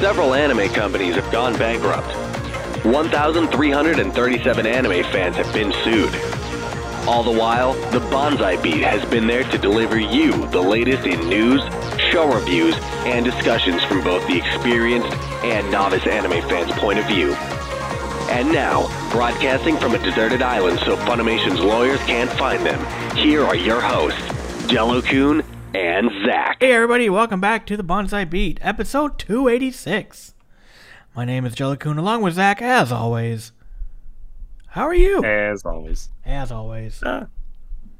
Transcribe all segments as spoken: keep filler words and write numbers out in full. Several anime companies have gone bankrupt. one thousand three hundred thirty-seven anime fans have been sued. All the while, the Bonsai Beat has been there to deliver you the latest in news, show reviews, and discussions from both the experienced and novice anime fans' point of view. And now, broadcasting from a deserted island so Funimation's lawyers can't find them, here are your hosts, Jellokun and Zach. Hey everybody, welcome back to the Bonsai Beat, episode two eighty-six. My name is Jellokun, along with Zach, as always. How are you? As always. As always. Uh,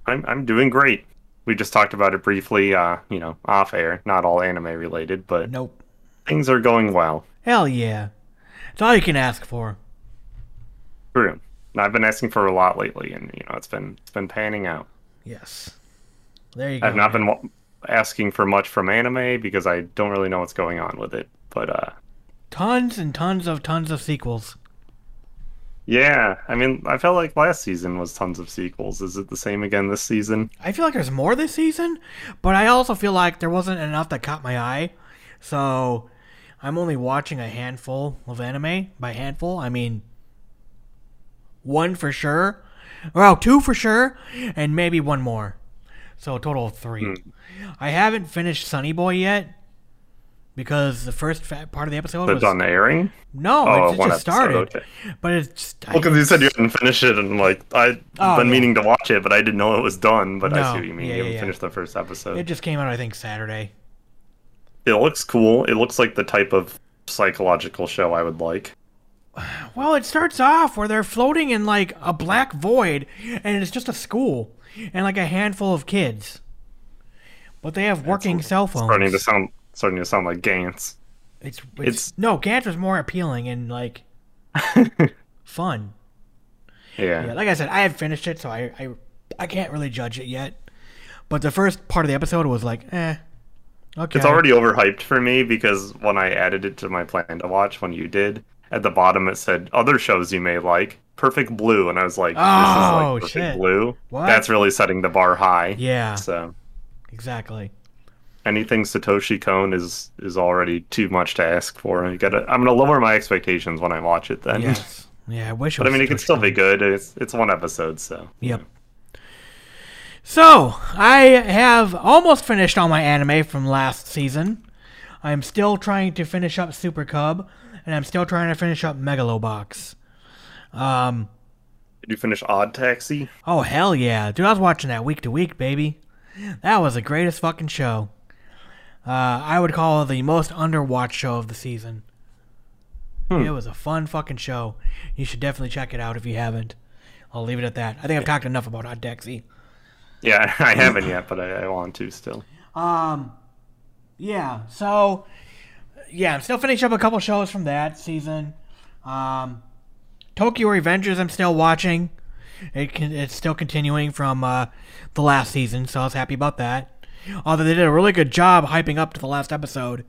I'm, I'm doing great. We just talked about it briefly, uh, you know, off air. Not all anime related, but nope. Things are going well. Hell yeah. It's all you can ask for. True. I've been asking for a lot lately, and you know it's been it's been panning out. Yes, there you go. I've not man. been asking for much from anime because I don't really know what's going on with it. But uh, tons and tons of tons of sequels. Yeah, I mean, I felt like last season was tons of sequels. Is it the same again this season? I feel like there's more this season, but I also feel like there wasn't enough that caught my eye. So I'm only watching a handful of anime. By handful, I mean. One for sure, well, two for sure, and maybe one more. So a total of three. Mm. I haven't finished Sunny Boy yet because the first fat part of the episode was done airing. No, oh, it just episode, started. Okay. But it's just, well, because you said you hadn't finished it, and like I've oh, been yeah. meaning to watch it, but I didn't know it was done. But no, I see what you mean. Yeah, you haven't yeah. finished the first episode. It just came out, I think, Saturday. It looks cool. It looks like the type of psychological show I would like. Well, it starts off where they're floating in, like, a black void, and it's just a school, and, like, a handful of kids. But they have working it's cell phones. Starting to sound, starting to sound like Gantz. It's, it's, it's No, Gantz was more appealing and, like, fun. Yeah. yeah. Like I said, I had finished it, so I, I, I can't really judge it yet. But the first part of the episode was like, eh. Okay. It's already overhyped for me, because when I added it to my plan to watch, when you did... At the bottom, it said, other shows you may like, Perfect Blue. And I was like, oh, this is like Perfect Blue. What? That's really setting the bar high. Yeah. So exactly. Anything Satoshi Kon is is already too much to ask for. You gotta, I'm going to lower my expectations when I watch it then. Yes. Yeah, I wish it was But I mean, Satoshi it could still Kon. be good. It's, it's one episode, so. Yep. Yeah. So, I have almost finished all my anime from last season. I'm still trying to finish up Super Cub. And I'm still trying to finish up Megalobox. Um, Did you finish Odd Taxi? Oh, hell yeah. Dude, I was watching that week to week, baby. That was the greatest fucking show. Uh, I would call it the most underwatched show of the season. Hmm. It was a fun fucking show. You should definitely check it out if you haven't. I'll leave it at that. I think I've talked enough about Odd Taxi. Yeah, I haven't yet, but I, I want to still. Um, Yeah, so... Yeah, I'm still finishing up a couple shows from that season. Um, Tokyo Revengers I'm still watching. It can, it's still continuing from uh, the last season, so I was happy about that. Although they did a really good job hyping up to the last episode.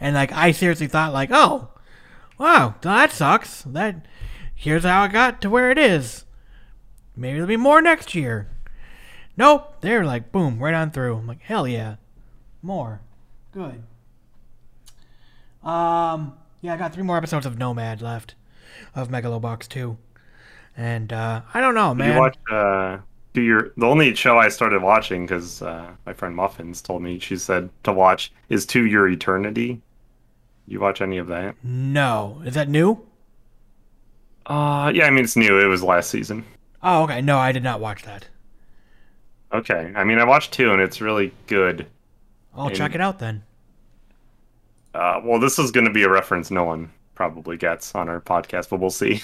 And like I seriously thought, like, oh, wow, that sucks. That Here's how it got to where it is. Maybe there'll be more next year. Nope, they're like, boom, right on through. I'm like, hell yeah, more. Good. Um, yeah, I got three more episodes of Nomad left, of Megalobox two. And, uh, I don't know, man. Did you watch, uh, do your, the only show I started watching, because, uh, my friend Muffins told me, she said to watch, is To Your Eternity. You watch any of that? No. Is that new? Uh, yeah, I mean, it's new. It was last season. Oh, okay. No, I did not watch that. Okay. I mean, I watched two, and it's really good. I'll and... check it out, then. Uh, well, this is going to be a reference no one probably gets on our podcast, but we'll see.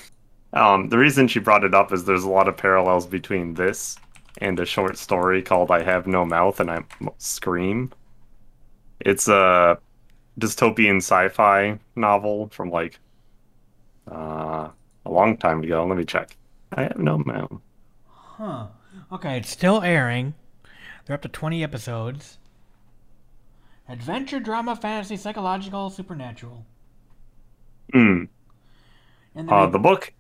Um, the reason she brought it up is there's a lot of parallels between this and a short story called I Have No Mouth and I Scream. It's a dystopian sci-fi novel from, like, uh, a long time ago. Let me check. I Have No Mouth. Huh. Okay, it's still airing. They're up to twenty episodes. Adventure, drama, fantasy, psychological, supernatural. Mm. And uh, the book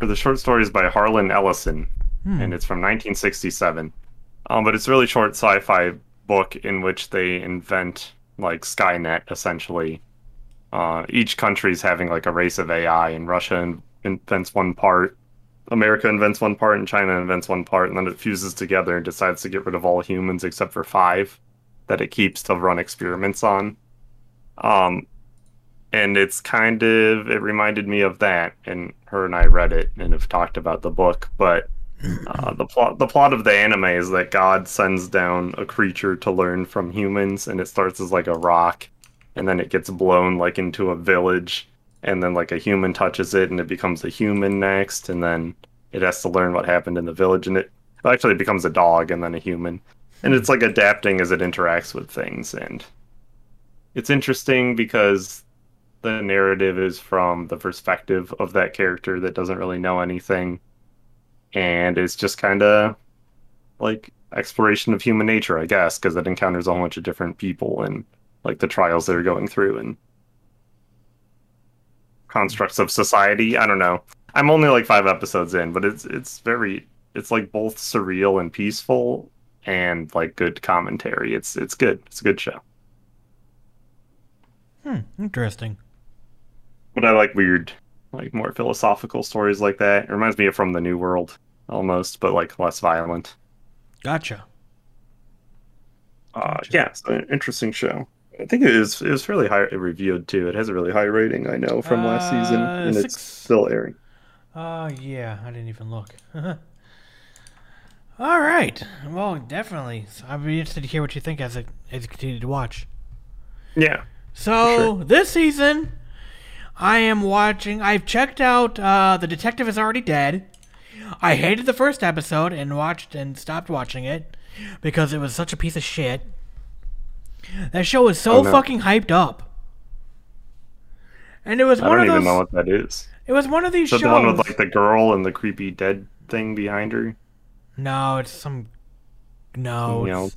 for the short story is by Harlan Ellison, hmm. and it's from nineteen sixty-seven. Um, but it's a really short sci-fi book in which they invent, like, Skynet, essentially. Uh, each country's having like a race of A I, and Russia in invents one part, America invents one part, and China invents one part, and then it fuses together and decides to get rid of all humans except for five that it keeps to run experiments on. Um, and it's kind of, it reminded me of that, and her and I read it and have talked about the book, but uh, the plot the plot of the anime is that God sends down a creature to learn from humans, and it starts as like a rock, and then it gets blown like into a village, and then like a human touches it and it becomes a human next, and then it has to learn what happened in the village, and it actually becomes a dog and then a human. And it's like adapting as it interacts with things, and it's interesting because the narrative is from the perspective of that character that doesn't really know anything, and it's just kind of like exploration of human nature, I guess, because it encounters a whole bunch of different people and like the trials they're going through and constructs of society. I don't know. I'm only like five episodes in, but it's it's very it's like both surreal and peaceful and like good commentary. It's it's good. It's a good show. Hmm, interesting. But I like weird, like more philosophical stories like that. It reminds me of From the New World almost, but like less violent. Gotcha. Uh gotcha. Yeah, it's an interesting show. I think it is. It was fairly high reviewed too. It has a really high rating, I know, from uh, last season, and six. It's still airing. Oh uh, yeah, I didn't even look. All right. Well, definitely. So I'd be interested to hear what you think as it as you continue to watch. Yeah. So sure. This season, I am watching. I've checked out uh, The Detective is Already Dead. I hated the first episode and watched and stopped watching it because it was such a piece of shit. That show was so oh, no. fucking hyped up, and it was I one don't of those. Even know what that is. It was one of these shows. The one with like the girl and the creepy dead thing behind her. No, it's some. No, you know, it's...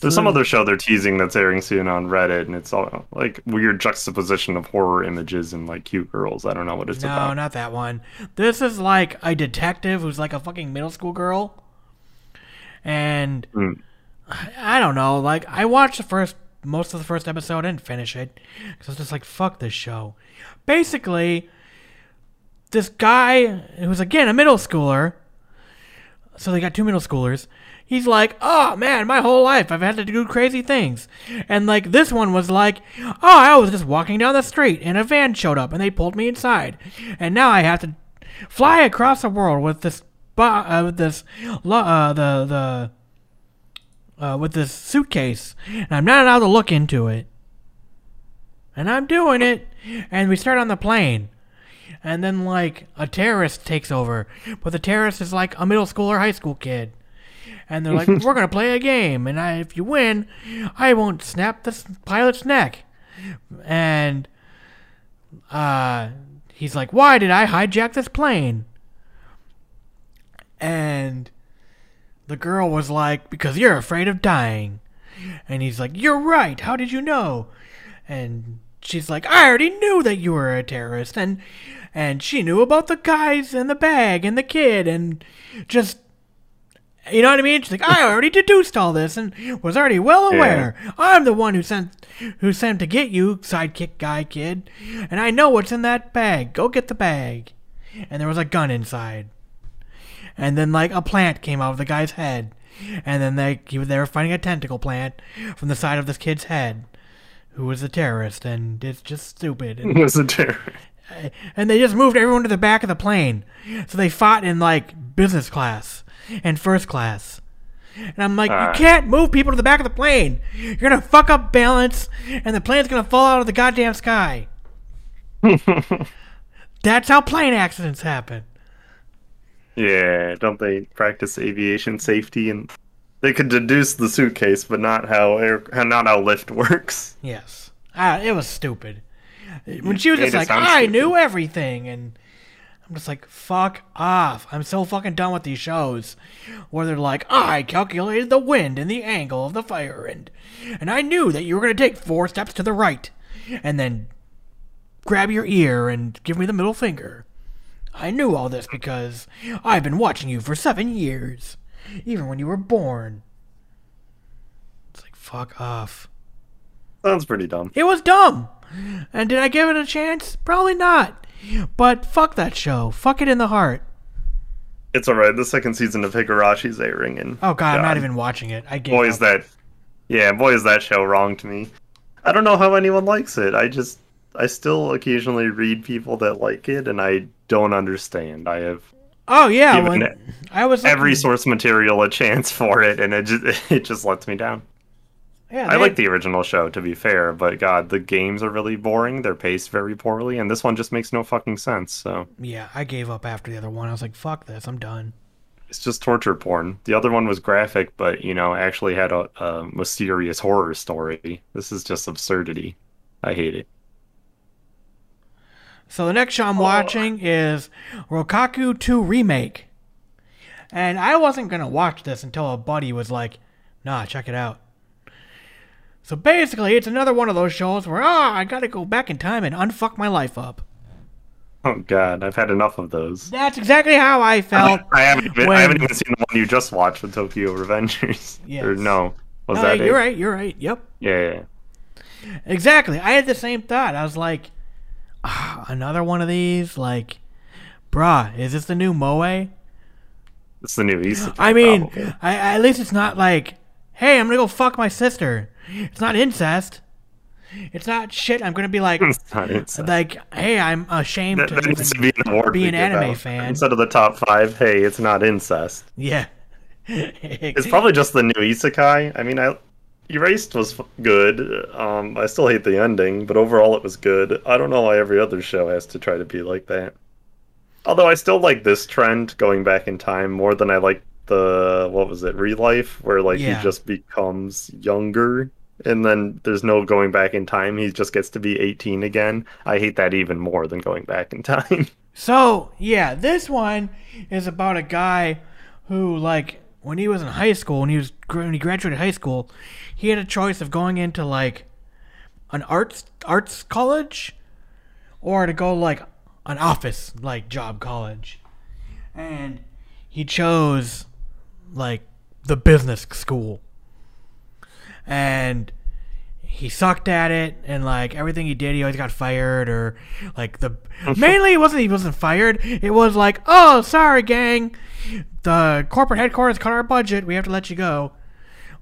there's some other show they're teasing that's airing soon on Reddit, and it's all like weird juxtaposition of horror images and like cute girls. I don't know what it's no, about. No, not that one. This is like a detective who's like a fucking middle school girl, and. Mm. I don't know, like, I watched the first, most of the first episode and finish it, because I was just like, fuck this show. Basically, this guy, who's again a middle schooler, so they got two middle schoolers, he's like, oh man, my whole life I've had to do crazy things. And like, this one was like, oh, I was just walking down the street, and a van showed up, and they pulled me inside. And now I have to fly across the world with this, uh, with this, uh, the, the... Uh, with this suitcase, and I'm not allowed to look into it. And I'm doing it, and we start on the plane. And then, like, a terrorist takes over, but the terrorist is, like, a middle school or high school kid. And they're like, we're going to play a game, and I, if you win, I won't snap this pilot's neck. And uh, he's like, why did I hijack this plane? And... the girl was like, because you're afraid of dying. And he's like, you're right. How did you know? And she's like, I already knew that you were a terrorist. And and she knew about the guys and the bag and the kid and just, you know what I mean? She's like, I already deduced all this and was already well aware. Yeah. I'm the one who sent who sent to get you, sidekick guy kid. And I know what's in that bag. Go get the bag. And there was a gun inside. And then, like, a plant came out of the guy's head. And then they, they were finding a tentacle plant from the side of this kid's head, who was a terrorist, and it's just stupid. It was a terrorist. And they just moved everyone to the back of the plane. So they fought in, like, business class and first class. And I'm like, uh, you can't move people to the back of the plane. You're going to fuck up balance, and the plane's going to fall out of the goddamn sky. That's how plane accidents happen. Yeah, don't they practice aviation safety? And they could deduce the suitcase, but not how air, not how lift works. Yes, uh, it was stupid. When she was just like, I knew everything, and I'm just like, fuck off. I'm so fucking done with these shows where they're like, I calculated the wind and the angle of the fire, and and I knew that you were gonna take four steps to the right, and then grab your ear and give me the middle finger. I knew all this because I've been watching you for seven years, even when you were born. It's like, fuck off. Sounds pretty dumb. It was dumb. And did I give it a chance? Probably not. But fuck that show. Fuck it in the heart. It's alright. The second season of Higurashi's airing. And oh god, I'm not even watching it. I gave boy, up. Is that... Yeah, boy, is that show wrong to me. I don't know how anyone likes it. I just... I still occasionally read people that like it, and I don't understand. I have... Oh, yeah. When I was every source material a chance for it, and it just, it just lets me down. Yeah, I like the original show, to be fair, but god, the games are really boring, they're paced very poorly, and this one just makes no fucking sense, so... Yeah, I gave up after the other one. I was like, fuck this, I'm done. It's just torture porn. The other one was graphic, but, you know, actually had a, a mysterious horror story. This is just absurdity. I hate it. So the next show I'm oh. watching is Rokaku two Remake. And I wasn't going to watch this until a buddy was like, nah, check it out. So basically, it's another one of those shows where, ah, oh, I gotta go back in time and unfuck my life up. Oh, God, I've had enough of those. That's exactly how I felt. I, haven't been, when... I haven't even seen the one you just watched with Tokyo Revengers. Yes. Or no. Was no, that you're it? right, you're right, yep. Yeah, yeah. Exactly. I had the same thought. I was like, ah, another one of these? Like, bruh, is this the new Moe? It's the new Isekai. I mean, I, at least it's not like, hey, I'm gonna go fuck my sister. It's not incest. It's not shit. I'm gonna be like, like, hey, I'm ashamed that, to that even be an anime about. fan. Instead of the top five, hey, it's not incest. Yeah, it's probably just the new isekai. I mean, I Erased was good. Um, I still hate the ending, but overall, it was good. I don't know why every other show has to try to be like that. Although I still like this trend going back in time more than I like. The what was it Re:Life, where like yeah. he just becomes younger and then there's no going back in time, he just gets to be eighteen again. I hate that even more than going back in time. So yeah, this one is about a guy who, like, when he was in high school, when he was when he graduated high school, he had a choice of going into like an arts arts college or to go like an office like job college, and he chose like the business school, and he sucked at it, and like everything he did he always got fired, or like the mainly it wasn't he wasn't fired, it was like, oh sorry gang, the corporate headquarters cut our budget, we have to let you go,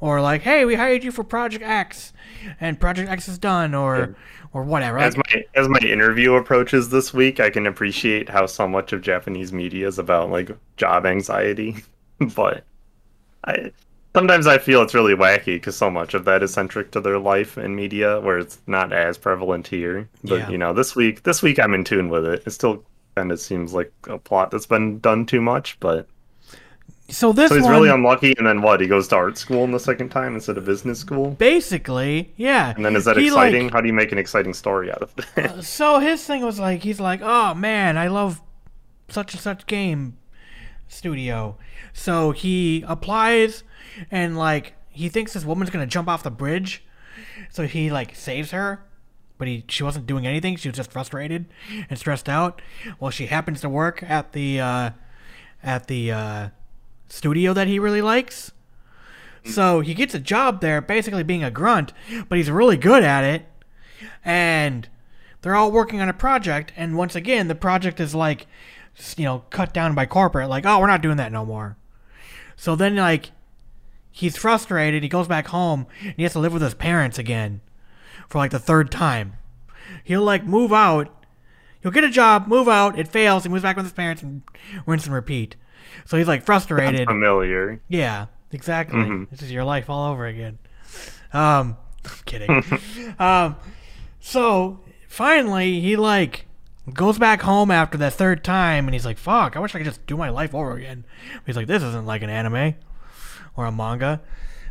or like, hey, we hired you for Project X and Project X is done, or or whatever. As my as my interview approaches this week, I can appreciate how so much of Japanese media is about like job anxiety. But I sometimes I feel it's really wacky because so much of that is centric to their life and media, where it's not as prevalent here. But yeah. you know, this week this week I'm in tune with it. It still kind of seems like a plot that's been done too much, but so this so he's one, really unlucky, and then what? He goes to art school in the second time instead of business school? Basically, yeah. And then is that he exciting? Like, how do you make an exciting story out of that? Uh, so his thing was like, he's like, oh man, I love such and such game studio. So he applies, and like, he thinks this woman's going to jump off the bridge. So he like saves her, but he she wasn't doing anything. She was just frustrated and stressed out. Well, she happens to work at the, uh, at the, uh, studio that he really likes, so he gets a job there basically being a grunt, but he's really good at it, and they're all working on a project, and once again the project is like, you know, cut down by corporate, like, oh, we're not doing that no more. So then like he's frustrated, he goes back home, and he has to live with his parents again for like the third time. He'll like move out, he'll get a job, move out, it fails, he moves back with his parents, and rinse and repeat. So he's like frustrated. That's familiar. Yeah, exactly. Mm-hmm. This is your life all over again. Um, I'm kidding. um, so finally he like goes back home after that third time, and he's like, "Fuck! I wish I could just do my life over again." But he's like, "This isn't like an anime or a manga."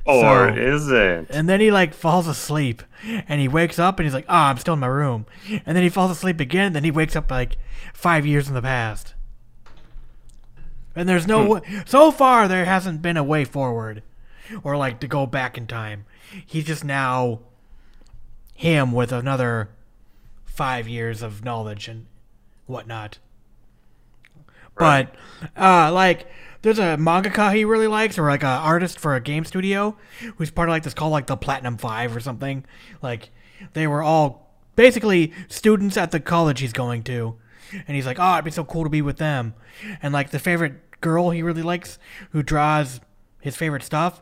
Or so, is it? And then he like falls asleep, and he wakes up, and he's like, "Ah, oh, I'm still in my room." And then he falls asleep again, and then he wakes up like five years in the past. And there's no way, so far there hasn't been a way forward or like to go back in time. He's just now him with another five years of knowledge and whatnot. Right. But uh, like there's a mangaka he really likes, or like an artist for a game studio who's part of like this called like the Platinum Five or something. Like they were all basically students at the college he's going to. And he's like, oh, it'd be so cool to be with them. And like the favorite girl he really likes who draws his favorite stuff,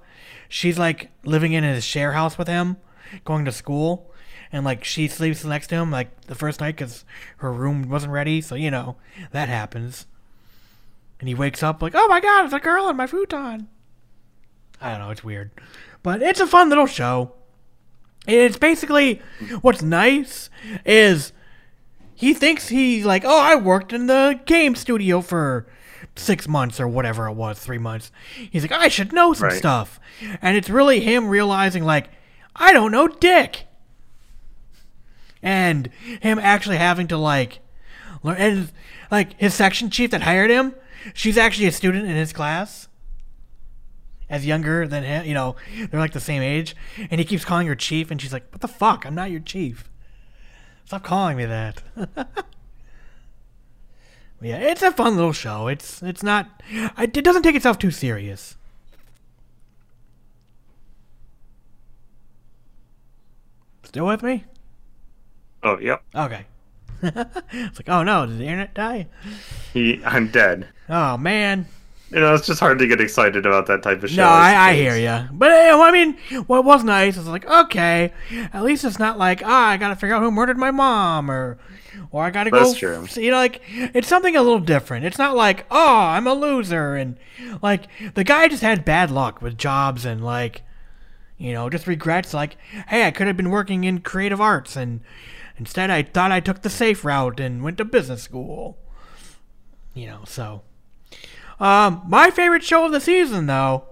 she's like living in his share house with him, going to school. And like she sleeps next to him like the first night because her room wasn't ready. So, you know, that happens. And he wakes up like, oh my God, it's a girl in my futon. I don't know, it's weird. But it's a fun little show. And it's basically, what's nice is he thinks he like, oh, I worked in the game studio for six months or whatever it was, three months. He's like, I should know some right. stuff. And it's really him realizing like, I don't know dick. And him actually having to like, learn. And like his section chief that hired him, she's actually a student in his class. As younger than him, you know, they're like the same age. And he keeps calling her chief, and she's like, what the fuck? I'm not your chief. Stop calling me that. Yeah, it's a fun little show. It's it's not, it doesn't take itself too serious. Still with me? Oh, yep. Okay. It's like, oh no, did the internet die? He, I'm dead. Oh, man. You know, it's just hard to get excited about that type of show. No, I, I hear you. But, I mean, what was nice is like, okay, at least it's not like, ah, I got to figure out who murdered my mom, or or I got to go. True. You know, like, it's something a little different. It's not like, oh, I'm a loser. And, like, the guy just had bad luck with jobs and, like, you know, just regrets. Like, hey, I could have been working in creative arts, and instead I thought I took the safe route and went to business school. You know, so... Um, my favorite show of the season, though,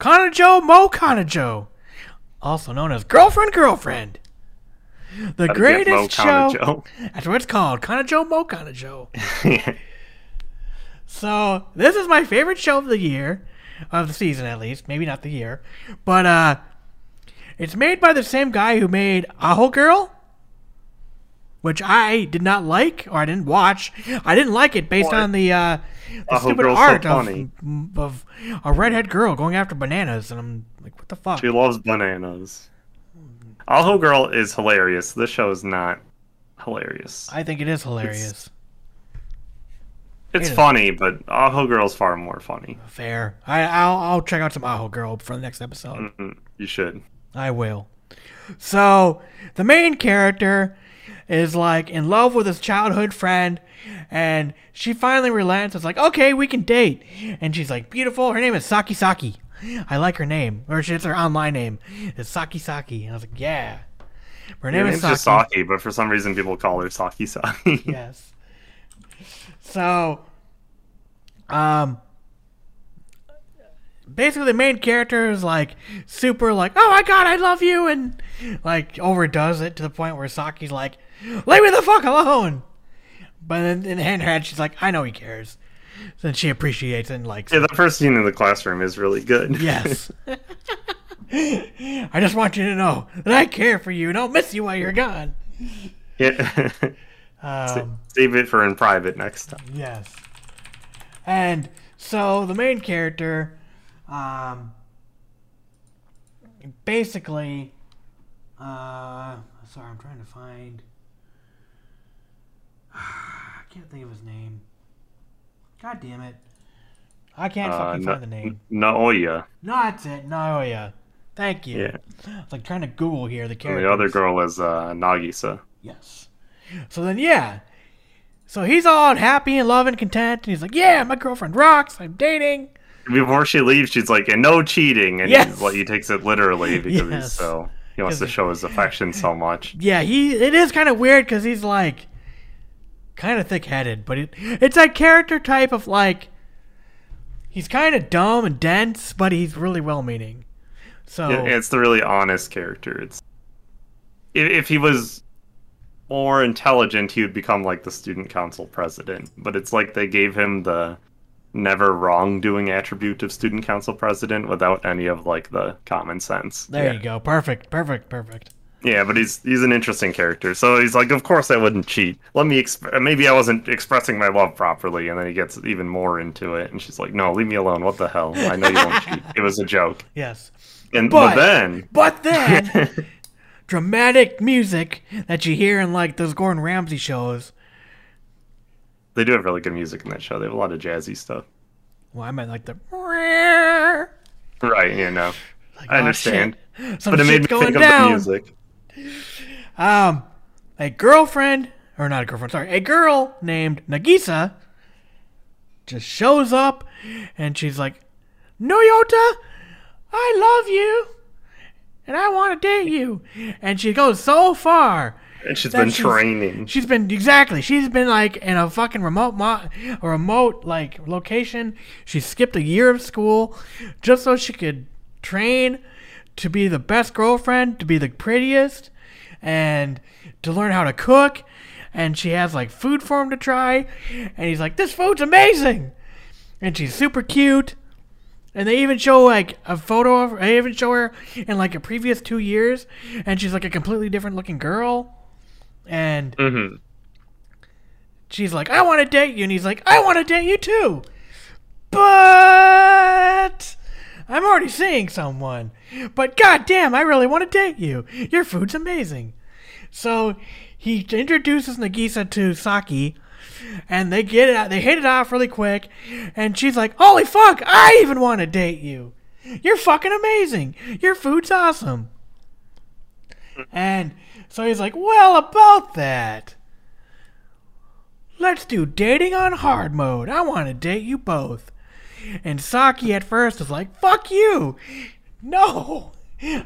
Kanojo mo Kanojo, also known as Girlfriend Girlfriend, the Gotta greatest show. That's what it's called, Kanojo mo Kanojo. So this is my favorite show of the year, of the season at least, maybe not the year, but uh, it's made by the same guy who made Aho Girl, which I did not like, or I didn't watch. I didn't like it based what? on the, uh, the stupid art so of, of a redhead girl going after bananas. And I'm like, what the fuck? She loves bananas. Aho Girl is hilarious. This show is not hilarious. I think it is hilarious. It's, it's it funny, is. But Aho Girl is far more funny. Fair. I, I'll, I'll check out some Aho Girl for the next episode. Mm-mm, you should. I will. So, the main character... is like in love with his childhood friend, and she finally relents. It's like, okay, we can date. And she's like, beautiful. Her name is Saki Saki. I like her name, or it's her online name. It's Saki Saki. And I was like, yeah. Her name is Saki. Just Saki, but for some reason people call her Saki Saki. Yes. So, um, basically the main character is like super like, oh my God, I love you, and like overdoes it to the point where Saki's like, leave me the fuck alone. But then in her head, she's like, I know he cares. So then she appreciates it and likes yeah, it. Yeah, the first scene in the classroom is really good. Yes. I just want you to know that I care for you and I'll miss you while you're gone. Yeah. um, Save it for in private next time. Yes. And so the main character, um, basically, uh, sorry, I'm trying to find, I can't think of his name. God damn it. I can't uh, fucking na- find the name. Naoya. No, that's it. Naoya. Thank you. Yeah. It's like trying to Google here the character. The other girl is uh, Nagisa. Yes. So then, yeah. So he's all happy and loving, content, and he's like, yeah, my girlfriend rocks. I'm dating. Before she leaves, she's like, and no cheating. And yes. he's like, he takes it literally because yes. he's so, he wants to show his affection so much. Yeah, he. It is kind of weird because he's like kind of thick-headed, but it, it's that character type of like, he's kind of dumb and dense, but he's really well-meaning. So yeah, it's the really honest character. It's if, if he was more intelligent, he would become like the student council president. But it's like they gave him the never wrongdoing attribute of student council president without any of like the common sense. There yeah. you go. Perfect. Perfect. Perfect. Yeah, but he's he's an interesting character. So he's like, of course I wouldn't cheat. Let me exp- maybe I wasn't expressing my love properly, and then he gets even more into it, and she's like, no, leave me alone. What the hell? I know you won't cheat. It was a joke. Yes. And but, but then, but then, dramatic music that you hear in like those Gordon Ramsay shows. They do have really good music in that show. They have a lot of jazzy stuff. Well, I meant like the right, you know. Like, I understand, oh, but it made me think down. of the music. Um, a girlfriend, or not a girlfriend, sorry, a girl named Nagisa just shows up, and she's like, "Noyota, I love you, and I want to date you." And she goes so far. And she's been she's, training. She's been exactly. She's been like in a fucking remote, mo- a remote like location. She skipped a year of school just so she could train to be the best girlfriend, to be the prettiest, and to learn how to cook. And she has like food for him to try, and he's like, "This food's amazing," and she's super cute. And they even show like a photo of her. They even show her in like a previous two years, and she's like a completely different looking girl. And mm-hmm. she's like, "I want to date you," and he's like, "I want to date you too, but I'm already seeing someone. But goddamn, I really want to date you. Your food's amazing." So he introduces Nagisa to Saki, and they get it out. They hit it off really quick, and she's like, "Holy fuck! I even want to date you. You're fucking amazing. Your food's awesome." And so he's like, "Well, about that, let's do dating on hard mode. I want to date you both." And Saki at first is like, "Fuck you! No!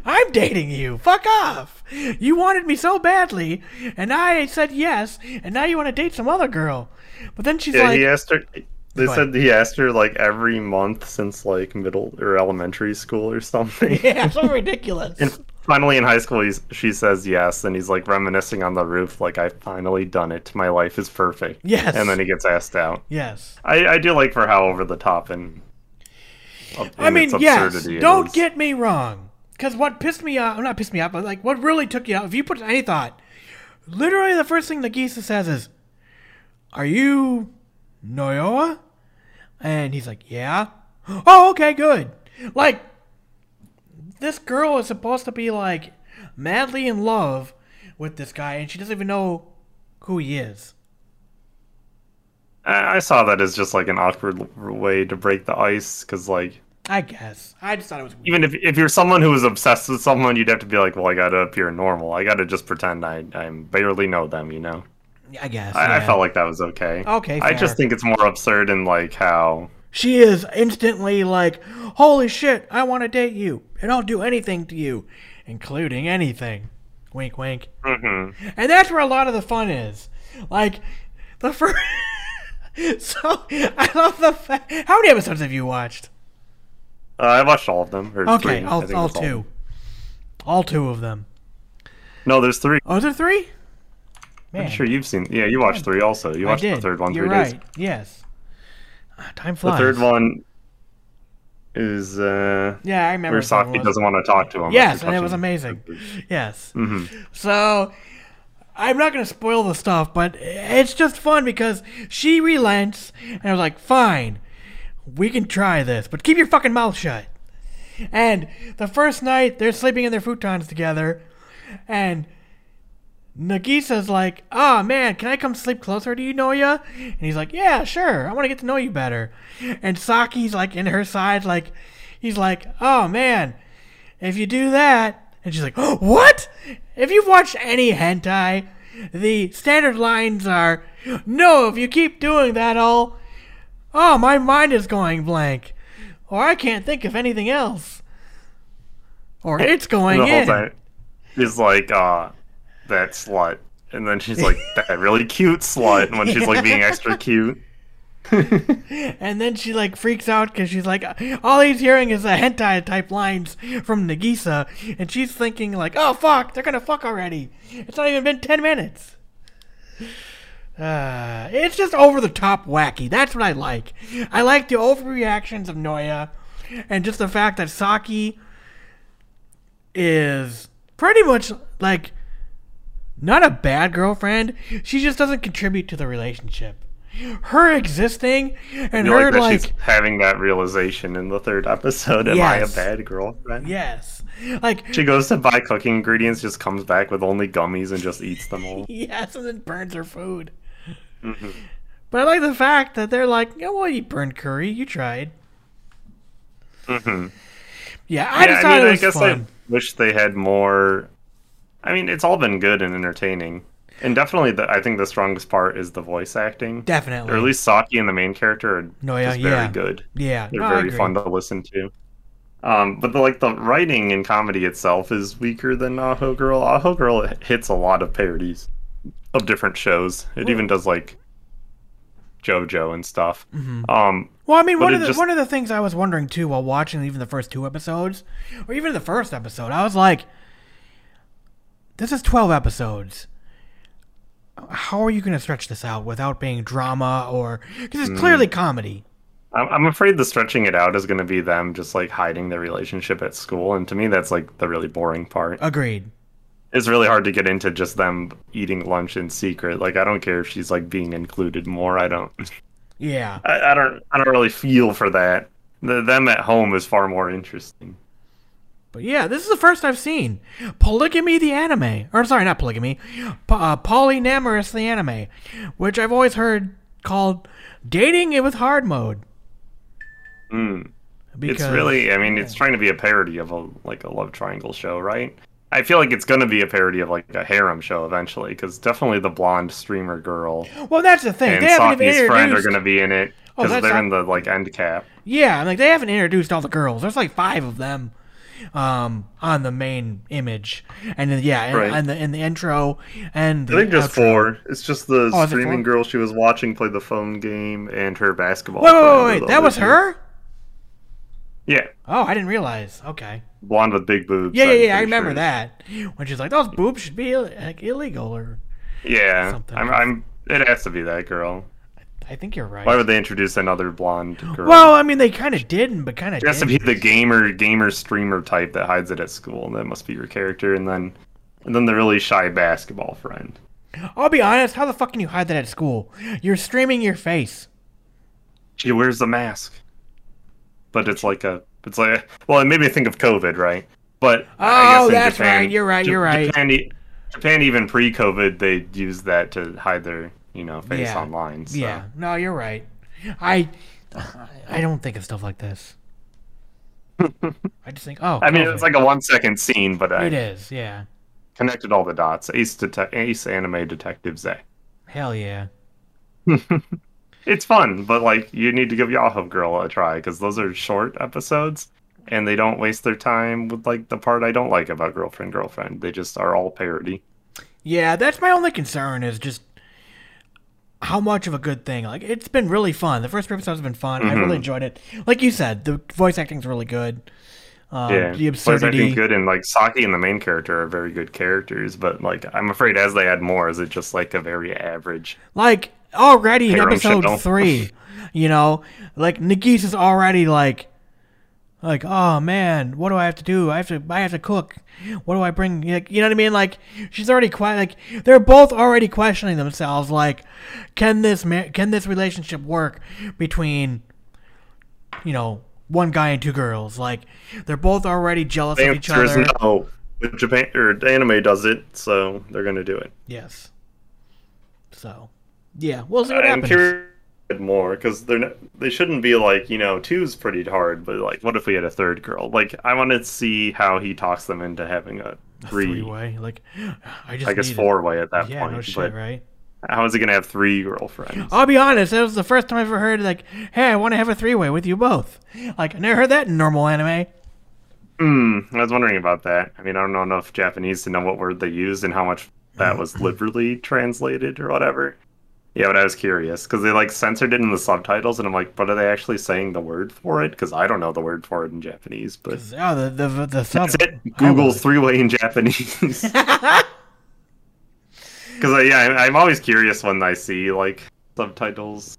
I'm dating you! Fuck off! You wanted me so badly, and I said yes, and now you want to date some other girl." But then she's yeah, like... He asked her, they said he asked her, like, every month since, like, middle or elementary school or something. Yeah, so ridiculous. And finally in high school, he's, she says yes, and he's, like, reminiscing on the roof, like, "I've finally done it. My life is perfect." Yes. And then he gets asked out. Yes. I, I do like for how over the top and... and I mean, yes, don't is. get me wrong. Because what pissed me off, not pissed me off, but like what really took you out, if you put any thought, literally the first thing Nagisa says is, "Are you Naoya?" And he's like, "Yeah." "Oh, okay, good." Like, this girl is supposed to be like madly in love with this guy, and she doesn't even know who he is. I saw that as just like an awkward way to break the ice, because like, I guess. I just thought it was weird. Even if if you're someone who was obsessed with someone, you'd have to be like, "Well, I gotta appear normal. I gotta just pretend I I barely know them," you know? I guess. I, yeah. I felt like that was okay. Okay, fair. I just think it's more absurd in, like, how... She is instantly like, "Holy shit, I want to date you, and I'll do anything to you, including anything." Wink, wink. Mm-hmm. And that's where a lot of the fun is. Like, the first... So, I love the fact... How many episodes have you watched? Uh, I watched all of them. Or okay, three, all, all two. All. all two of them. No, there's three. Oh, is there three? Man. I'm sure you've seen... Yeah, you watched three also. You watched the third one You're three right. days. You're right, yes. Uh, time flies. The third one is... Uh, yeah, I remember. Where Saki doesn't want to talk to him. Yes, and it was amazing. Yes. Mm-hmm. So, I'm not going to spoil the stuff, but it's just fun because she relents, and I was like, "Fine. We can try this, but keep your fucking mouth shut." And the first night, they're sleeping in their futons together, and Nagisa's like, "Oh, man, can I come sleep closer to you, Naoya?" And he's like, "Yeah, sure. I want to get to know you better." And Saki's, like, in her side, like, he's like, "Oh, man, if you do that..." And she's like, "Oh, what?" If you've watched any hentai, the standard lines are, "No, if you keep doing that, I'll... Oh, my mind is going blank. Or I can't think of anything else. Or it's going in." The whole in. time is like, uh, "That slut." And then she's like, "That really cute slut." And when she's like being extra cute. And then she like freaks out because she's like, all he's hearing is the hentai type lines from Nagisa. And she's thinking like, "Oh fuck, they're going to fuck already. It's not even been ten minutes. Uh, it's just over-the-top wacky. That's what I like. I like the overreactions of Naoya, and just the fact that Saki is pretty much, like, not a bad girlfriend. She just doesn't contribute to the relationship. her existing and her like, like she's having that realization in the third episode. Am yes. I a bad girlfriend? Yes. Like she goes to buy cooking ingredients, just comes back with only gummies and just eats them all. Yes, and then burns her food. Mm-hmm. But I like the fact that they're like, oh, well, you burned curry. You tried. Mm-hmm. Yeah, I yeah, just I thought mean, it was I guess fun. I wish they had more. I mean, it's all been good and entertaining. And definitely, the, I think the strongest part is the voice acting. Definitely. Or at least Saki and the main character are no, yeah, just very yeah. good. Yeah, They're no, very fun to listen to. Um, but the, like the writing and comedy itself is weaker than Aho Girl. Aho Girl hits a lot of parodies of different shows. It Ooh. even does like JoJo and stuff. Mm-hmm. Um, well, I mean, one of the just... one of the things I was wondering too while watching even the first two episodes, or even the first episode, I was like, this is twelve episodes. How are you going to stretch this out without being drama or... Because it's clearly mm. comedy. I'm afraid the stretching it out is going to be them just, like, hiding their relationship at school. And to me, that's, like, the really boring part. Agreed. It's really hard to get into just them eating lunch in secret. Like, I don't care if she's, like, being included more. I don't... Yeah. I, I don't I don't really feel for that. The, them at home is far more interesting. But, yeah, this is the first I've seen. Polygamy the anime. Or, sorry, not polygamy. Uh, Polynamorous the anime. Which I've always heard called dating it with hard mode. Mm. Because, it's really, I mean, yeah. it's trying to be a parody of a like a love triangle show, right? I feel like it's going to be a parody of like a harem show eventually. Because definitely the blonde streamer girl. Well, that's the thing. And they haven't Saki's even friend are going to be in it. Because oh, they're not... in the like end cap. Yeah, like they haven't introduced all the girls. There's like five of them. Um, on the main image, and then, yeah, and, right. and the in the intro, and the I think just outro. Four. It's just the oh, streaming girl she was watching play the phone game and her basketball. Wait, wait, wait! wait. That was her. Yeah. Oh, I didn't realize. Okay. Blonde with big boobs. Yeah, yeah, yeah. I remember sure. that when she's like, "Those boobs should be like illegal or." Yeah, something. I'm. I'm. It has to be that girl. I think you're right. Why would they introduce another blonde girl? Well, I mean, they kind of didn't, but kind of did. She has to be the gamer, gamer streamer type that hides it at school. That must be your character. And then and then the really shy basketball friend. I'll be honest. How the fuck can you hide that at school? You're streaming your face. She wears the mask. But it's like a... it's like a, well, it made me think of COVID, right? But oh, I guess in that's Japan, right. You're right. J- you're right. Japan, Japan, even pre-COVID, they used that to hide their... you know, face yeah. online. So. Yeah, no, you're right. I I don't think of stuff like this. I just think, oh. I mean, it's like a one-second scene, but I... It is, yeah. Connected all the dots. Ace Dete- Ace Anime Detective Zay. Hell yeah. It's fun, but, like, you need to give Yahoo Girl a try, because those are short episodes, and they don't waste their time with, like, the part I don't like about Girlfriend, Girlfriend. They just are all parody. Yeah, that's my only concern, is just how much of a good thing. Like, it's been really fun. The first episode has been fun. Mm-hmm. I really enjoyed it. Like you said, the voice acting's really good. Um, yeah, the absurdity. Voice acting's good, and, like, Saki and the main character are very good characters, but, like, I'm afraid as they add more, is it just, like, a very average... Like, already in episode channel. three, you know, like, Nagisa's already, like, like, oh, man, what do I have to do? I have to I have to cook. What do I bring? Like, you know what I mean? Like, she's already quite, like, they're both already questioning themselves, like, can this ma- can this relationship work between, you know, one guy and two girls? Like, they're both already jealous the of each other. The answer is no. Japan, or anime does it, so they're going to do it. Yes. So, yeah, we'll see what I'm happens. Curious. More because they're not, they shouldn't be like, you know, two's pretty hard, but like, what if we had a third girl? Like, I want to see how he talks them into having a, a three, three way, like, I just I guess four way at that yeah, point. No shit, but right? How is he gonna have three girlfriends? I'll be honest, that was the first time I ever heard, like, hey, I want to have a three way with you both. Like, I never heard that in normal anime. Hmm, I was wondering about that. I mean, I don't know enough Japanese to know what word they used and how much that was literally translated or whatever. Yeah, but I was curious, because they, like, censored it in the subtitles, and I'm like, but are they actually saying the word for it? Because I don't know the word for it in Japanese, but... Oh, the, the, the sub- that's it. Google three-way in Japanese. Because, yeah, I'm always curious when I see, like, subtitles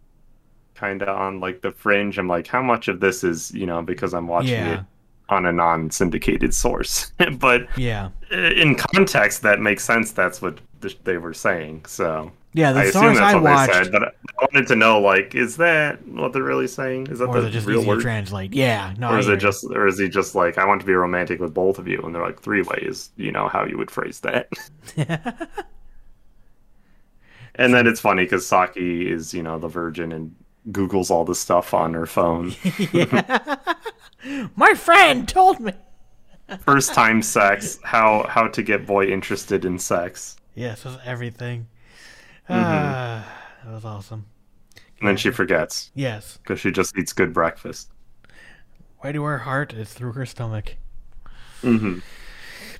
kind of on, like, the fringe. I'm like, how much of this is, you know, because I'm watching yeah. it on a non-syndicated source. But yeah. in context, that makes sense. That's what they were saying, so... Yeah, the I stars I watched. Said, but I wanted to know, like, is that what they're really saying? Is that or the is it just real word? Translate? Yeah, no. Or is it just, or is he just like, I want to be romantic with both of you? And they're like, three ways, you know, how you would phrase that. And then it's funny because Saki is, you know, the virgin and Googles all the stuff on her phone. My friend told me. First time sex, how how to get boy interested in sex. Yes, yeah, everything. Ah, mm-hmm. uh, that was awesome. And then she forgets. Yes. Because she just eats good breakfast. Way to her heart is through her stomach. Mm-hmm.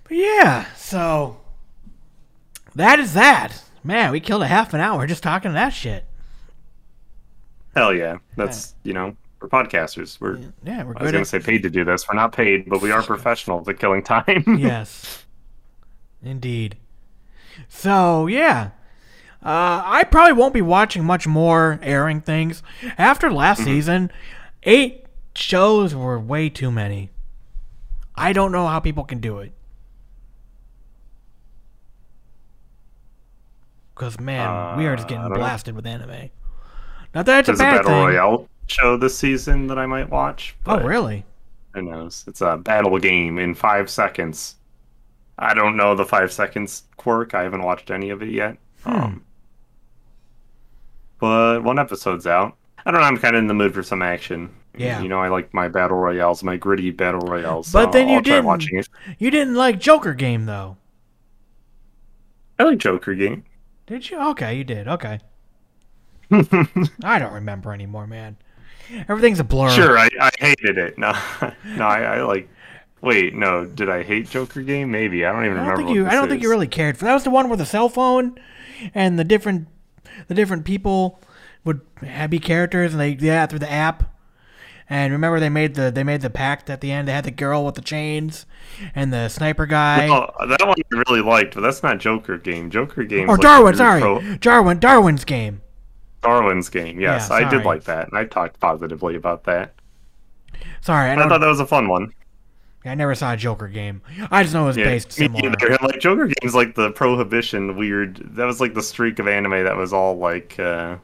But yeah, so that is that. Man, we killed a half an hour just talking that shit. Hell yeah. That's, yeah. you know, we're podcasters. We're, yeah, we're good I was going to say paid to do this. We're not paid, but we are professionals at killing time. Yes. Indeed. So, yeah. Uh, I probably won't be watching much more airing things. After last mm-hmm. season, eight shows were way too many. I don't know how people can do it. Because, man, uh, we are just getting blasted know. with anime. Not that it's There's a bad a Battle thing. Royale show this season that I might watch. Oh, really? Who knows? It's a battle game in five seconds. I don't know the five seconds quirk. I haven't watched any of it yet. Hmm. Um, but one episode's out. I don't know. I'm kind of in the mood for some action. Yeah. You know, I like my battle royales, my gritty battle royales. But so then I'll you didn't. Watching it. You didn't like Joker Game, though. I like Joker Game. Did you? Okay, you did. Okay. I don't remember anymore, man. Everything's a blur. Sure, I, I hated it. No, no, I, I like. Wait, no, did I hate Joker Game? Maybe I don't even I don't remember. Think you, what I don't is. think you really cared for. That was the one with the cell phone, and the different, the different people would have be characters, and they yeah through the app. And remember, they made the they made the pact at the end. They had the girl with the chains and the sniper guy. No, that one I really liked, but that's not Joker Game. Joker Game. Or like Darwin, sorry, pro- Darwin, Darwin's Game. Darwin's Game, yes, yeah, I did like that, and I talked positively about that. Sorry, I, I thought that was a fun one. I never saw a Joker Game. I just know it was yeah, based similar. Like Joker Game's like the prohibition weird. That was like the streak of anime that was all like uh,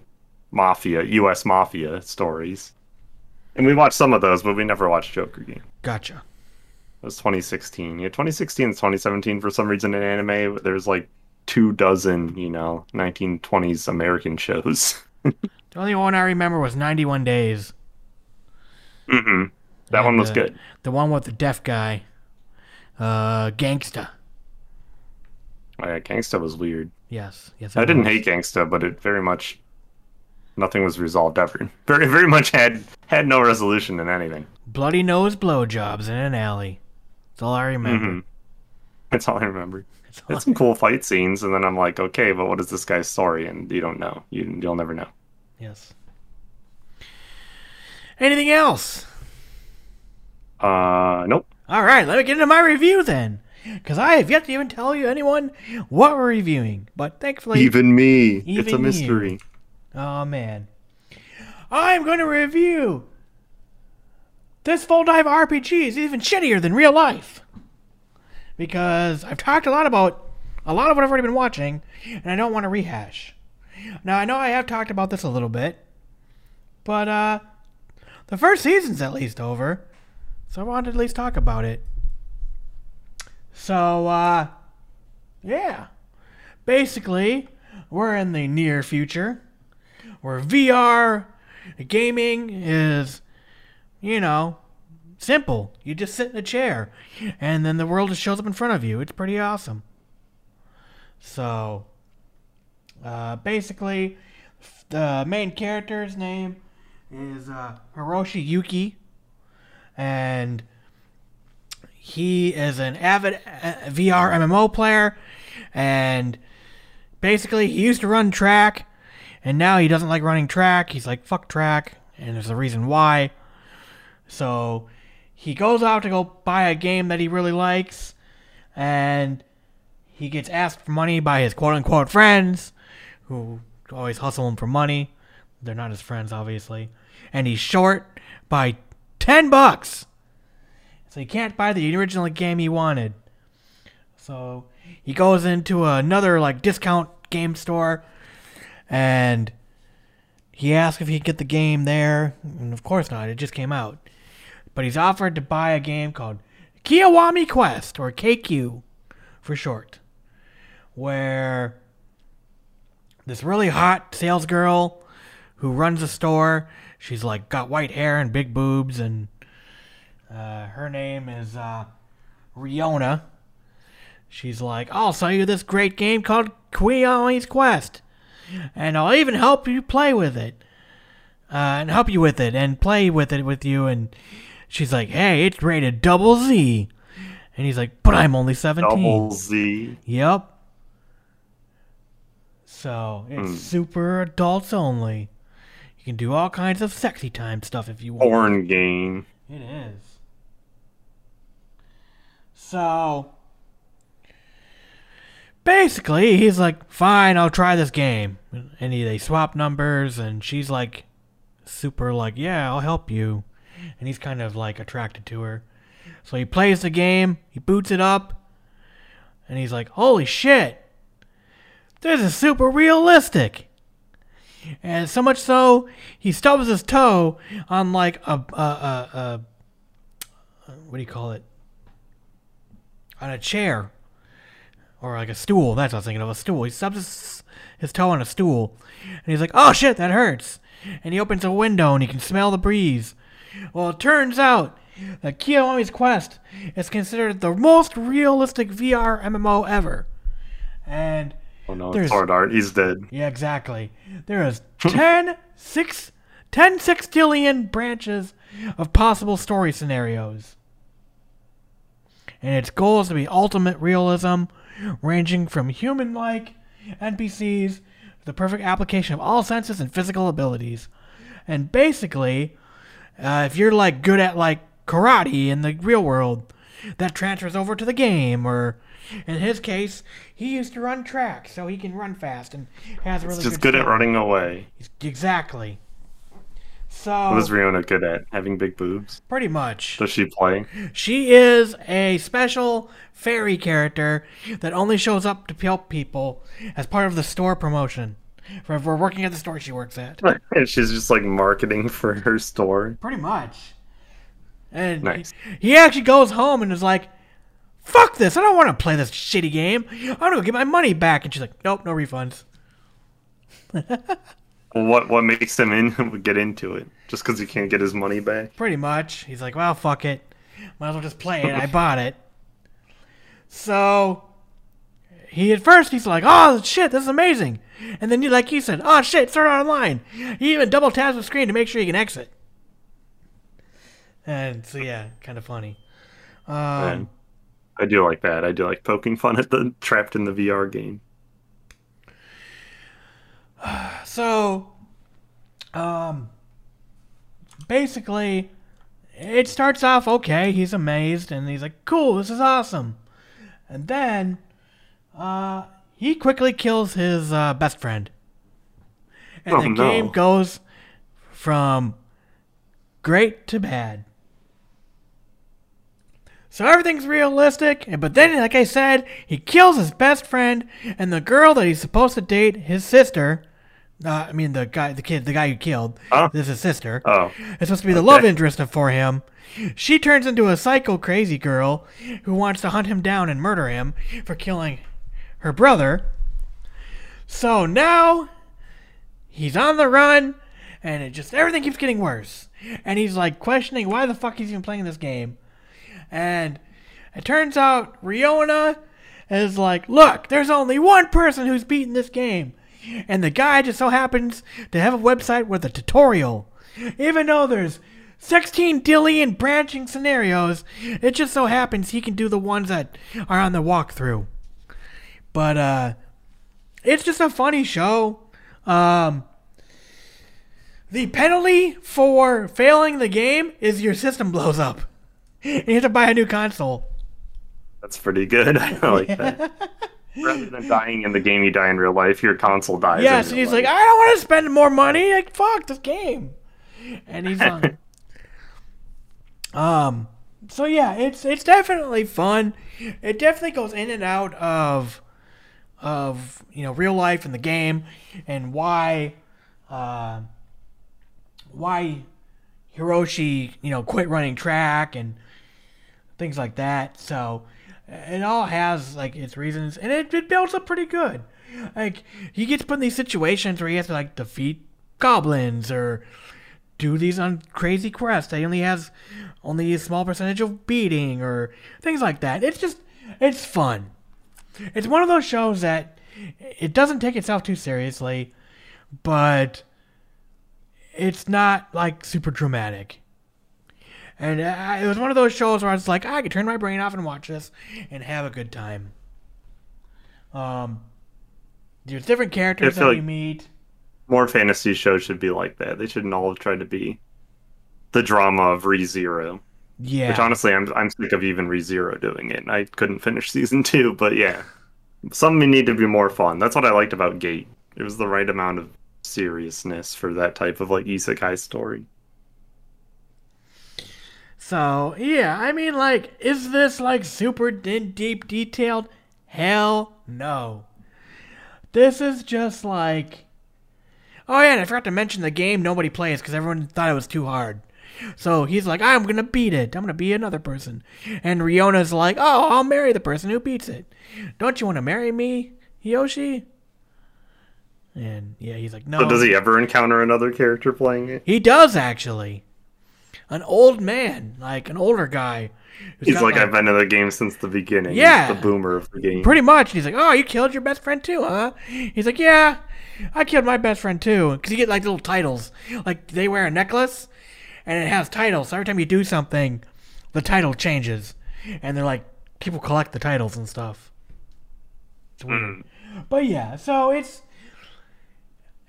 mafia, U S mafia stories. And we watched some of those, but we never watched Joker Game. Gotcha. It was twenty sixteen. Yeah, twenty sixteen and twenty seventeen for some reason in anime. There's like two dozen, you know, nineteen twenties American shows. The only one I remember was ninety-one Days. Mm-mm. That and one was the, good. The one with the deaf guy. Uh, Gangsta. Oh, yeah, Gangsta was weird. Yes. yes. I was. didn't hate Gangsta, but it very much... Nothing was resolved ever. Very very much had, had no resolution in anything. Bloody nose blowjobs in an alley. That's all I remember. Mm-hmm. That's all I remember. That's all it's I some remember. Cool fight scenes, and then I'm like, okay, but what is this guy's story? And you don't know. You, you'll never know. Yes. Anything else? Uh, nope. All right, let me get into my review then, because I have yet to even tell you anyone what we're reviewing. But thankfully, even me, even it's a mystery. You. Oh man, I'm going to review this Full Dive R P G is even shittier than Real Life, because I've talked a lot about a lot of what I've already been watching, and I don't want to rehash. Now I know I have talked about this a little bit, but uh, the first season's at least over. So I wanted to at least talk about it. So, uh, yeah. Basically, we're in the near future, where V R gaming is, you know, simple. You just sit in a chair, and then the world just shows up in front of you. It's pretty awesome. So, uh, basically, the main character's name is uh, Hiroshi Yuki. And he is an avid V R M M O player, and basically he used to run track, and now he doesn't like running track. He's like, fuck track, and there's a reason why. So he goes out to go buy a game that he really likes, and he gets asked for money by his quote-unquote friends, who always hustle him for money. They're not his friends, obviously. And he's short by Ten bucks! So he can't buy the original game he wanted. So he goes into another like discount game store and he asked if he could get the game there, and of course not, it just came out. But he's offered to buy a game called Kiwame Quest, or K Q for short, where this really hot sales girl who runs a store, she's like got white hair and big boobs, and uh, her name is uh, Riona. She's like, I'll sell you this great game called Kiwame's Quest, and I'll even help you play with it, uh, and help you with it, and play with it with you. And she's like, hey, it's rated double Z. And he's like, but I'm only seventeen. Double Z. Yep. So it's mm. super adults only. You can do all kinds of sexy time stuff if you want. Porn game. It is. So basically, he's like, fine, I'll try this game. And he, they swap numbers, and she's like, super like, yeah, I'll help you. And he's kind of like attracted to her. So he plays the game, he boots it up, and he's like, holy shit, this is super realistic. And so much so, he stubs his toe on like a, a, a, a what do you call it? On a chair. Or like a stool, that's what I was thinking of, a stool. He stubs his, his toe on a stool, and he's like, oh shit, that hurts. And he opens a window and he can smell the breeze. Well, it turns out that Kiwame's Quest is considered the most realistic V R M M O ever. And oh no, it's hard art. He's dead. Yeah, exactly. There is ten, six, ten sextillion branches of possible story scenarios. And its goal is to be ultimate realism, ranging from human-like N P Cs to the perfect application of all senses and physical abilities. And basically, uh, if you're like good at like karate in the real world, that transfers over to the game. Or in his case, he used to run track, so he can run fast and has really. He's just good, good at running away. Exactly. So what is Riona good at? Having big boobs? Pretty much. Does she play? She is a special fairy character that only shows up to help people as part of the store promotion. For we're working at the store she works at. And she's just like marketing for her store. Pretty much. And nice. he, he actually goes home and is like, fuck this, I don't want to play this shitty game. I'm going to get my money back. And she's like, nope, no refunds. What what makes him in, get into it? Just because he can't get his money back? Pretty much. He's like, well, fuck it. Might as well just play it. I bought it. So he at first, he's like, oh, shit, this is amazing. And then, like he said, oh, shit, start online. He even double taps the screen to make sure he can exit. And so, yeah, kind of funny. Um, Man, I do like that. I do like poking fun at the trapped in the V R game. So, um, basically, it starts off okay. He's amazed, and he's like, cool, this is awesome. And then uh, he quickly kills his uh, best friend. And oh, the no. game goes from great to bad. So everything's realistic, but then, like I said, he kills his best friend, and the girl that he's supposed to date, his sister, uh, I mean the guy, the kid, the guy who killed, huh? This is his sister. Oh, it's supposed to be the okay. love interest for him. She turns into a psycho crazy girl who wants to hunt him down and murder him for killing her brother. So now he's on the run, and it just everything keeps getting worse. And he's like questioning why the fuck he's even playing this game. And it turns out Riona is like, look, there's only one person who's beaten this game. And the guy just so happens to have a website with a tutorial. Even though there's sixteen billion branching scenarios, it just so happens he can do the ones that are on the walkthrough. But uh, it's just a funny show. Um, the penalty for failing the game is your system blows up. You have to buy a new console. That's pretty good. I like yeah. that. Rather than dying in the game, you die in real life. Your console dies. Yes, and he's life. like, I don't want to spend more money. Like, fuck this game. And he's on. um. So yeah, it's it's definitely fun. It definitely goes in and out of of, you know, real life and the game, and why uh, why Hiroshi, you know, quit running track and things like that. So it all has, like, its reasons, and it, it builds up pretty good. Like, he gets put in these situations where he has to, like, defeat goblins or do these on crazy quests that he only has only a small percentage of beating or things like that. It's just, it's fun. It's one of those shows that it doesn't take itself too seriously, but it's not, like, super dramatic. And I, it was one of those shows where I was like, I could turn my brain off and watch this and have a good time. Um, there's different characters that, like, you meet. More fantasy shows should be like that. They shouldn't all have tried to be the drama of Re:Zero. Yeah. Which, honestly, I'm I'm sick of even Re:Zero doing it. I couldn't finish season two, but yeah. Some need to be more fun. That's what I liked about Gate. It was the right amount of seriousness for that type of, like, isekai story. So, yeah, I mean, like, is this, like, super deep detailed? Hell no. This is just, like... Oh, yeah, and I forgot to mention the game nobody plays because everyone thought it was too hard. So he's like, I'm going to beat it. I'm going to be another person. And Riona's like, oh, I'll marry the person who beats it. Don't you want to marry me, Hiyoshi? And, yeah, he's like, no. So does he ever encounter another character playing it? He does, actually. An old man, like an older guy. He's like, like, I've been in the game since the beginning. Yeah. He's the boomer of the game. Pretty much. He's like, oh, you killed your best friend too, huh? He's like, yeah, I killed my best friend too. Because you get, like, little titles. Like, they wear a necklace, and it has titles. So every time you do something, the title changes. And they're like, people collect the titles and stuff. It's weird. Mm. But yeah, so it's,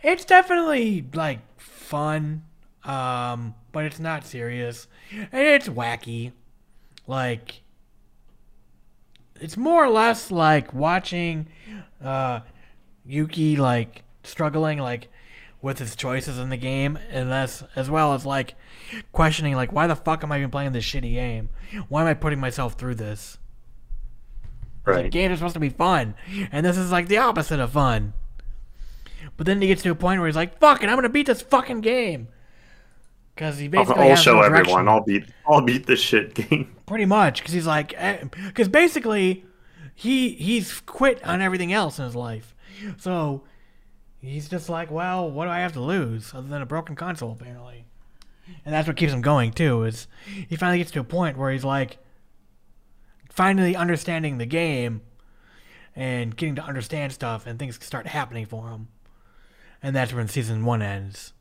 it's definitely, like, fun. Um... But it's not serious. And it's wacky. Like, it's more or less like watching uh, Yuki, like, struggling, like, with his choices in the game. And that's, as well as, like, questioning, like, why the fuck am I even playing this shitty game? Why am I putting myself through this? Right. Like, games are supposed to be fun. And this is, like, the opposite of fun. But then he gets to a point where he's like, fuck it, I'm going to beat this fucking game. Because he basically I'll, I'll show everyone. I'll beat. I'll beat this shit game. Pretty much, because he's like, because basically, he he's quit on everything else in his life, so he's just like, well, what do I have to lose other than a broken console, apparently? And that's what keeps him going too. Is he finally gets to a point where he's like, finally understanding the game, and getting to understand stuff, and things start happening for him, and that's when season one ends.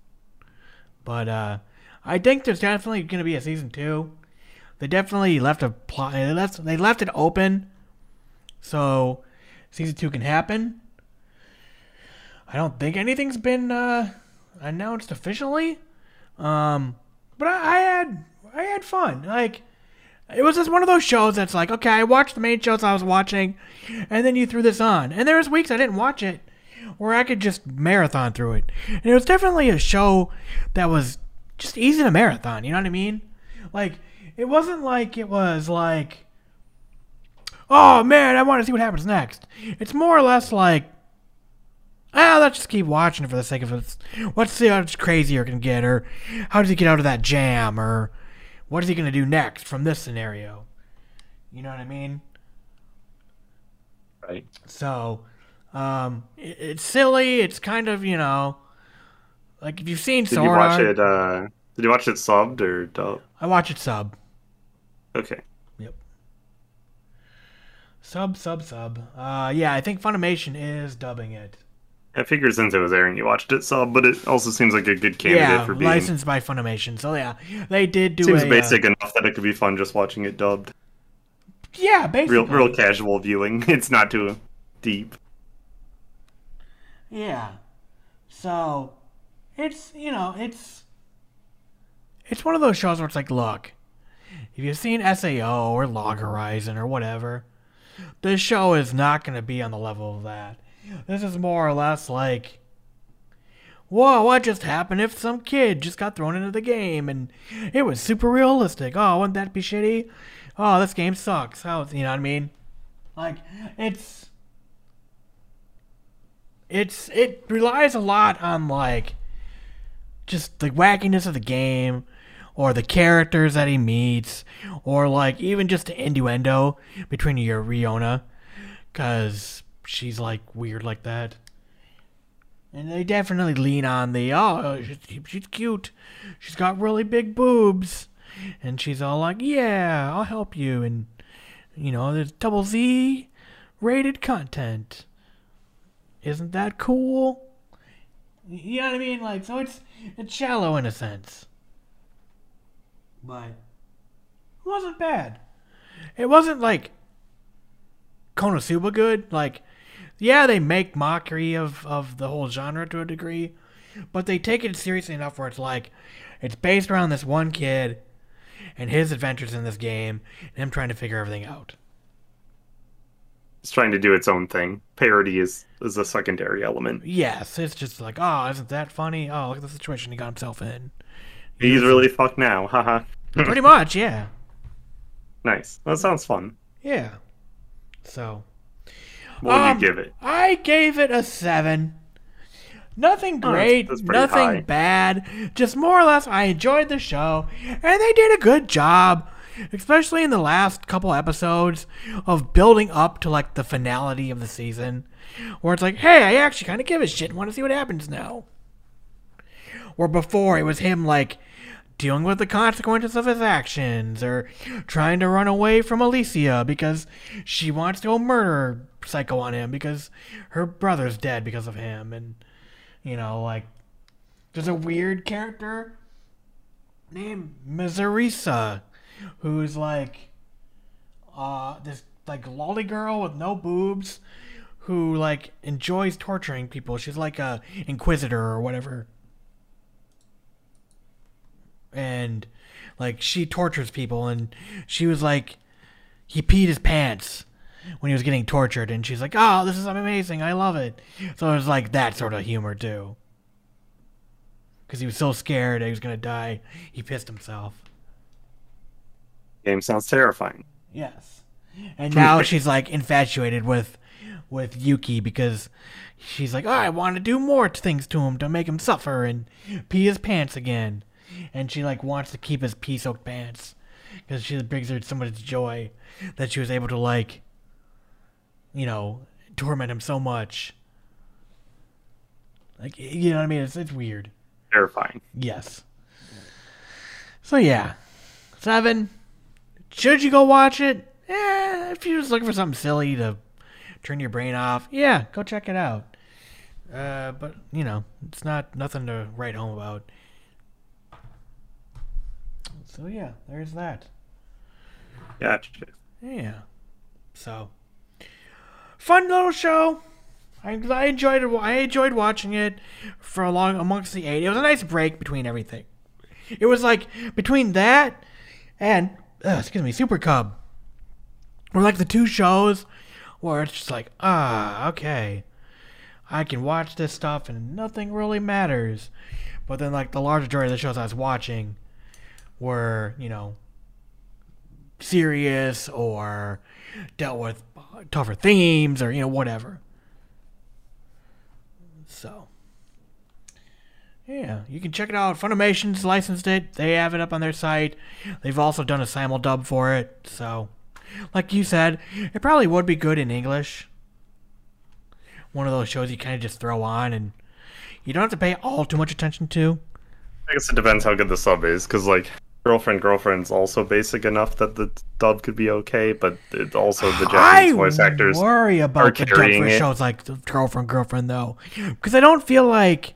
But uh. I think there's definitely going to be a season two. They definitely left a plot. They left, they left it open, so season two can happen. I don't think anything's been uh, announced officially, um, but I, I had I had fun. Like, it was just one of those shows that's like, okay, I watched the main shows I was watching, and then you threw this on. And there was weeks I didn't watch it, where I could just marathon through it. And it was definitely a show that was just easy to marathon, you know what I mean? Like, it wasn't like it was like, oh man, I want to see what happens next. It's more or less like, ah, oh, let's just keep watching it for the sake of it. Let's see how much crazier it can get, or how does he get out of that jam, or what is he going to do next from this scenario? You know what I mean? Right. So, um, it's silly. It's kind of, you know, like, if you've seen Sword Art... Did you watch it, uh, did you watch it subbed or dubbed? I watch it sub. Okay. Yep. Sub, sub, sub. Uh, yeah, I think Funimation is dubbing it. I figured since it was airing, you watched it sub, but it also seems like a good candidate yeah, for being... Yeah, licensed by Funimation, so yeah. They did do it. Seems a, basic uh... enough that it could be fun just watching it dubbed. Yeah, basically. Real, real casual viewing. It's not too deep. Yeah. So... It's, you know, it's it's one of those shows where it's like, look, if you've seen S A O or Log Horizon or whatever, this show is not going to be on the level of that. This is more or less like, whoa, what just happened if some kid just got thrown into the game and it was super realistic? Oh, wouldn't that be shitty? Oh, this game sucks. How, you know what I mean? Like, it's It's it relies a lot on like just the wackiness of the game, or the characters that he meets, or like even just the innuendo between your Riona, cause she's like weird like that. And they definitely lean on the, oh, she's cute, she's got really big boobs, and she's all like, yeah, I'll help you, and, you know, there's double Z rated content. Isn't that cool? You know what I mean? Like, so it's, it's shallow in a sense. But it wasn't bad. It wasn't, like, Konosuba good, like, yeah, they make mockery of, of the whole genre to a degree, but they take it seriously enough where it's like, it's based around this one kid and his adventures in this game and him trying to figure everything out. It's trying to do its own thing. Parody is, is a secondary element. Yes, it's just like, oh, isn't that funny? Oh, look at the situation he got himself in. He's really fucked now, haha. Pretty much, yeah. Nice. That sounds fun. Yeah. So... what would um, you give it? I gave it a seven. Nothing great, oh, that's, that's nothing high. bad. Just more or less, I enjoyed the show, and they did a good job, especially in the last couple episodes of building up to like the finality of the season, where it's like, hey, I actually kind of give a shit and want to see what happens now. Where before it was him like dealing with the consequences of his actions, or trying to run away from Alicia because she wants to go murder Psycho on him because her brother's dead because of him. And, you know, like, there's a weird character named Mizurisa who's like uh this like lolly girl with no boobs who like enjoys torturing people. She's like a inquisitor or whatever, and like she tortures people, and she was like, he peed his pants when he was getting tortured, and she's like, oh, this is amazing, I love it. So it was like that sort of humor too, because he was so scared he was gonna die, he pissed himself. Game sounds terrifying. Yes. And now she's like infatuated with with Yuki, because she's like, oh, I want to do more things to him to make him suffer and pee his pants again, and she like wants to keep his pee soaked pants because she brings her so much joy that she was able to like, you know, torment him so much. Like, you know what I mean? It's, it's weird. Terrifying. Yes. So, yeah. Seven. Should you go watch it? Eh, if you're just looking for something silly to turn your brain off, yeah, go check it out. Uh, but, you know, it's not nothing to write home about. So, yeah, there's that. Gotcha. Yeah. So... fun little show. I, I enjoyed it. I enjoyed watching it for a long amongst the eight. It was a nice break between everything. It was like between that and uh, excuse me, Super Cub, were like the two shows where it's just like, ah, okay, I can watch this stuff and nothing really matters. But then like the large majority of the shows I was watching were, you know, serious or dealt with tougher themes, or, you know, whatever. So, yeah, you can check it out. Funimation's licensed it. They have it up on their site. They've also done a simul dub for it. So, like you said, it probably would be good in English. One of those shows you kind of just throw on and you don't have to pay all too much attention to. I guess it depends how good the sub is, because, like, Girlfriend, Girlfriend's also basic enough that the dub could be okay, but it also the Japanese I voice actors worry about are the dub for it. Shows like Girlfriend, Girlfriend though, because I don't feel like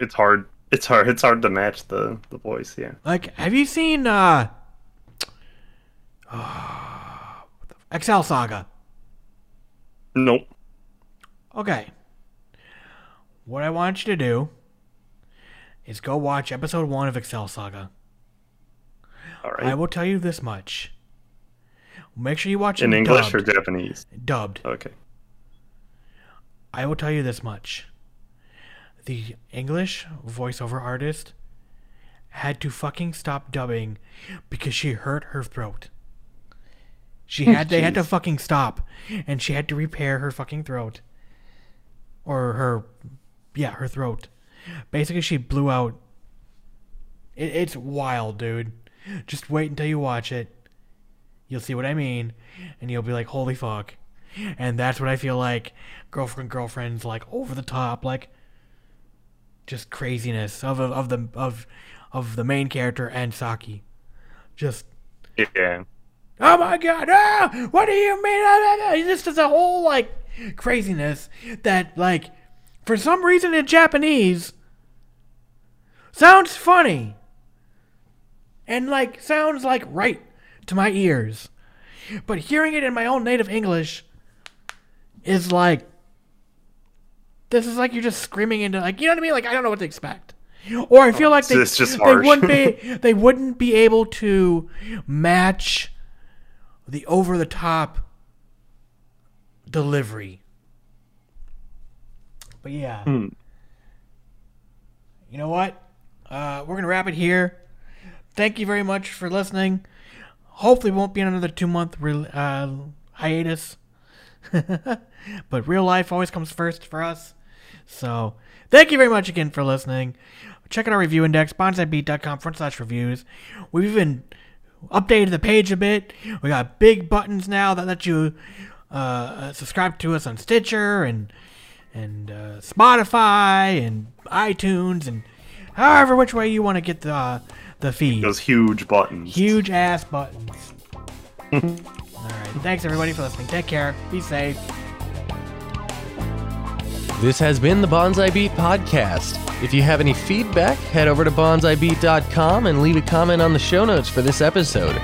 it's hard. It's hard. It's hard to match the, the voice. Yeah. Like, have you seen uh, uh Excel Saga? Nope. Okay. What I want you to do is go watch episode one of Excel Saga. All right. I will tell you this much. Make sure you watch it in English dubbed. Or Japanese? Dubbed. Okay. I will tell you this much. The English voiceover artist had to fucking stop dubbing because she hurt her throat. She had they had to fucking stop, and she had to repair her fucking throat. or her, yeah, her throat. Basically, she blew out. It, it's wild, dude. Just wait until you watch it. You'll see what I mean, and you'll be like, holy fuck. And that's what I feel like Girlfriend Girlfriend's like, over the top, like just craziness of of, of the of of the main character and Saki. Just yeah. Oh my god! Ah, what do you mean? Ah, this is a whole like craziness that like for some reason in Japanese sounds funny and like sounds like right to my ears, but hearing it in my own native English is like, this is like you're just screaming into, like, you know what I mean? Like, I don't know what to expect. Or I feel like they, it's just harsh. they wouldn't be they wouldn't be able to match the over the top delivery. But yeah. Hmm. You know what? Uh, we're gonna wrap it here. Thank you very much for listening. Hopefully it won't be another two month re- uh, hiatus. But real life always comes first for us. So thank you very much again for listening. Check out our review index, bonsaibeat.com front slash reviews. We've even updated the page a bit. We got big buttons now that let you uh, subscribe to us on Stitcher and and uh, Spotify and iTunes and however which way you want to get the uh, the feed. Those huge buttons. Huge ass buttons. All right. Thanks, everybody, for listening. Take care. Be safe. This has been the Bonsai Beat Podcast. If you have any feedback, head over to bonsai beat dot com and leave a comment on the show notes for this episode.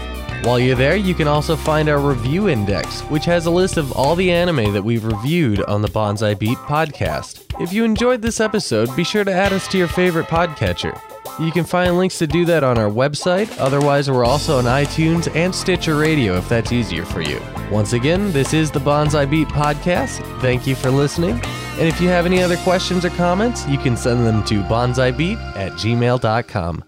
While you're there, you can also find our review index, which has a list of all the anime that we've reviewed on the Bonsai Beat Podcast. If you enjoyed this episode, be sure to add us to your favorite podcatcher. You can find links to do that on our website. Otherwise, we're also on iTunes and Stitcher Radio if that's easier for you. Once again, this is the Bonsai Beat Podcast. Thank you for listening. And if you have any other questions or comments, you can send them to bonsaibeat at gmail dot com.